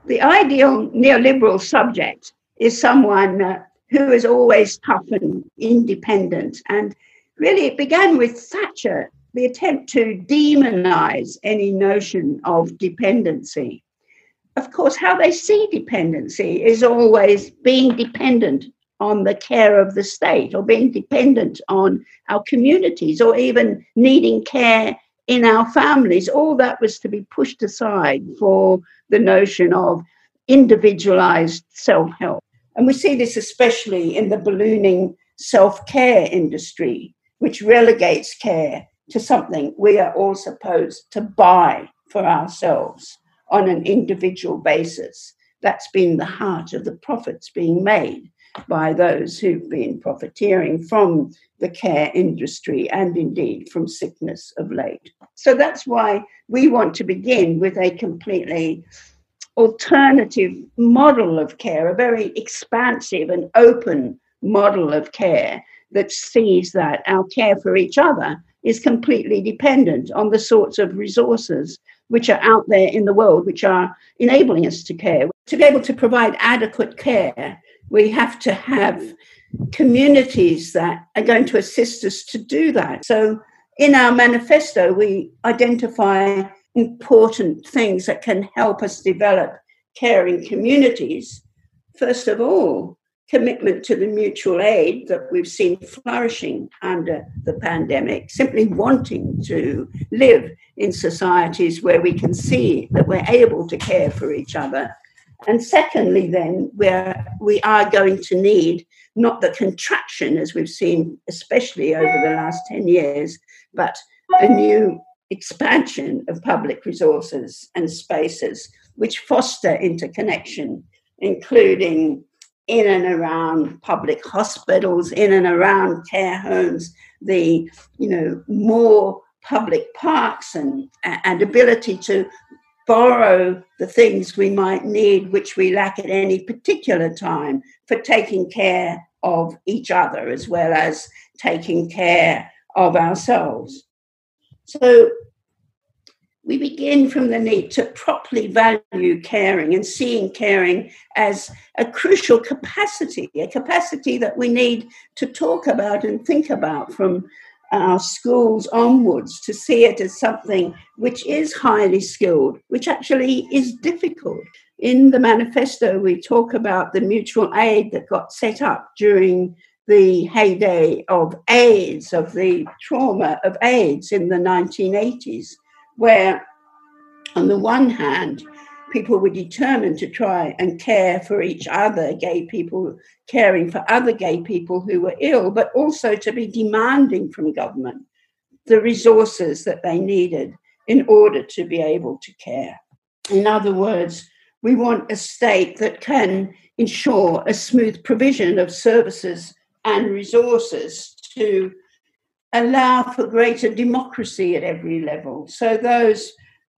The ideal neoliberal subject is someone uh, who is always tough and independent. And really, it began with Thatcher, the attempt to demonize any notion of dependency. Of course, how they see dependency is always being dependent on the care of the state, or being dependent on our communities, or even needing care in our families. All that was to be pushed aside for the notion of individualized self-help. And we see this especially in the ballooning self-care industry, which relegates care to something we are all supposed to buy for ourselves on an individual basis. That's been the heart of the profits being made by those who've been profiteering from the care industry and indeed from sickness of late. So that's why we want to begin with a completely alternative model of care, a very expansive and open model of care that sees that our care for each other is completely dependent on the sorts of resources which are out there in the world, which are enabling us to care, to be able to provide adequate care We have to have communities that are going to assist us to do that. So in our manifesto, we identify important things that can help us develop caring communities. First of all, commitment to the mutual aid that we've seen flourishing under the pandemic, simply wanting to live in societies where we can see that we're able to care for each other. And secondly, then, where we are going to need not the contraction, as we've seen, especially over the last ten years, but a new expansion of public resources and spaces which foster interconnection, including in and around public hospitals, in and around care homes, the, you know, more public parks and, and ability to borrow the things we might need, which we lack at any particular time, for taking care of each other as well as taking care of ourselves. So we begin from the need to properly value caring and seeing caring as a crucial capacity, a capacity that we need to talk about and think about from our schools onwards, to see it as something which is highly skilled, which actually is difficult. In the manifesto, we talk about the mutual aid that got set up during the heyday of AIDS, of the trauma of AIDS in the nineteen eighties. Where, on the one hand, people were determined to try and care for each other, gay people caring for other gay people who were ill, but also to be demanding from government the resources that they needed in order to be able to care. In other words, we want a state that can ensure a smooth provision of services and resources to allow for greater democracy at every level. So those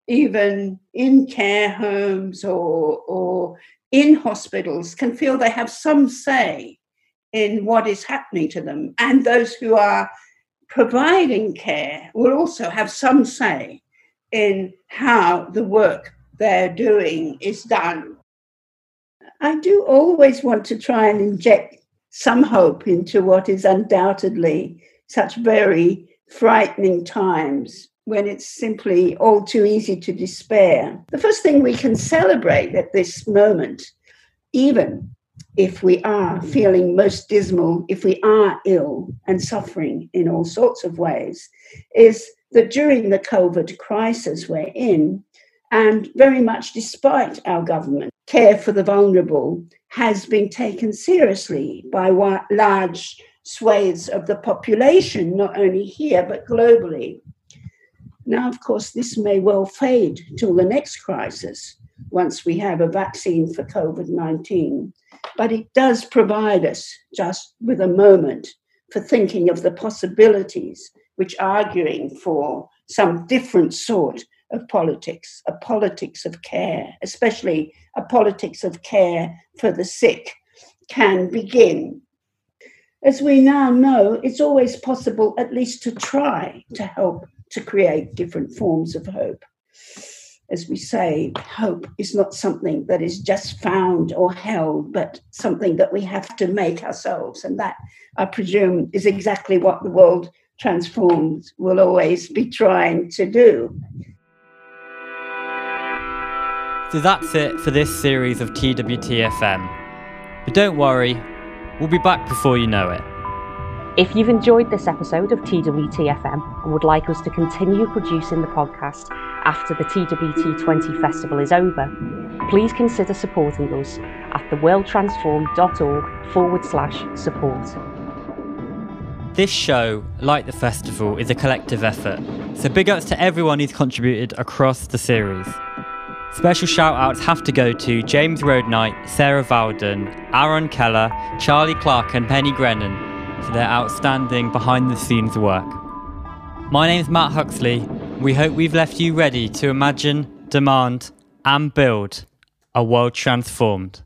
even in care homes or, or in hospitals can feel they have some say in what is happening to them. And those who are providing care will also have some say in how the work they're doing is done. I do always want to try and inject some hope into what is undoubtedly such very frightening times when it's simply all too easy to despair. The first thing we can celebrate at this moment, even if we are feeling most dismal, if we are ill and suffering in all sorts of ways, is that during the COVID crisis we're in, and very much despite our government, care for the vulnerable has been taken seriously by large swathes of the population, not only here, but globally. Now, of course, this may well fade till the next crisis, once we have a vaccine for COVID nineteen, but it does provide us just with a moment for thinking of the possibilities which are arguing for some different sort of politics, a politics of care, especially a politics of care for the sick, can begin. As we now know, it's always possible at least to try to help to create different forms of hope. As we say, hope is not something that is just found or held, but something that we have to make ourselves. And that, I presume, is exactly what the World Transformed will always be trying to do. So that's it for this series of T W T F M. But don't worry, we'll be back before you know it. If you've enjoyed this episode of T W T F M and would like us to continue producing the podcast after the T W T twenty festival is over, please consider supporting us at theworldtransformed.org forward slash support. This show, like the festival, is a collective effort, so big ups to everyone who's contributed across the series. Special shout-outs have to go to James Roadknight, Sarah Valden, Aaron Keller, Charlie Clark and Penny Grennan for their outstanding behind-the-scenes work. My name's Matt Huxley. We hope we've left you ready to imagine, demand and build a world transformed.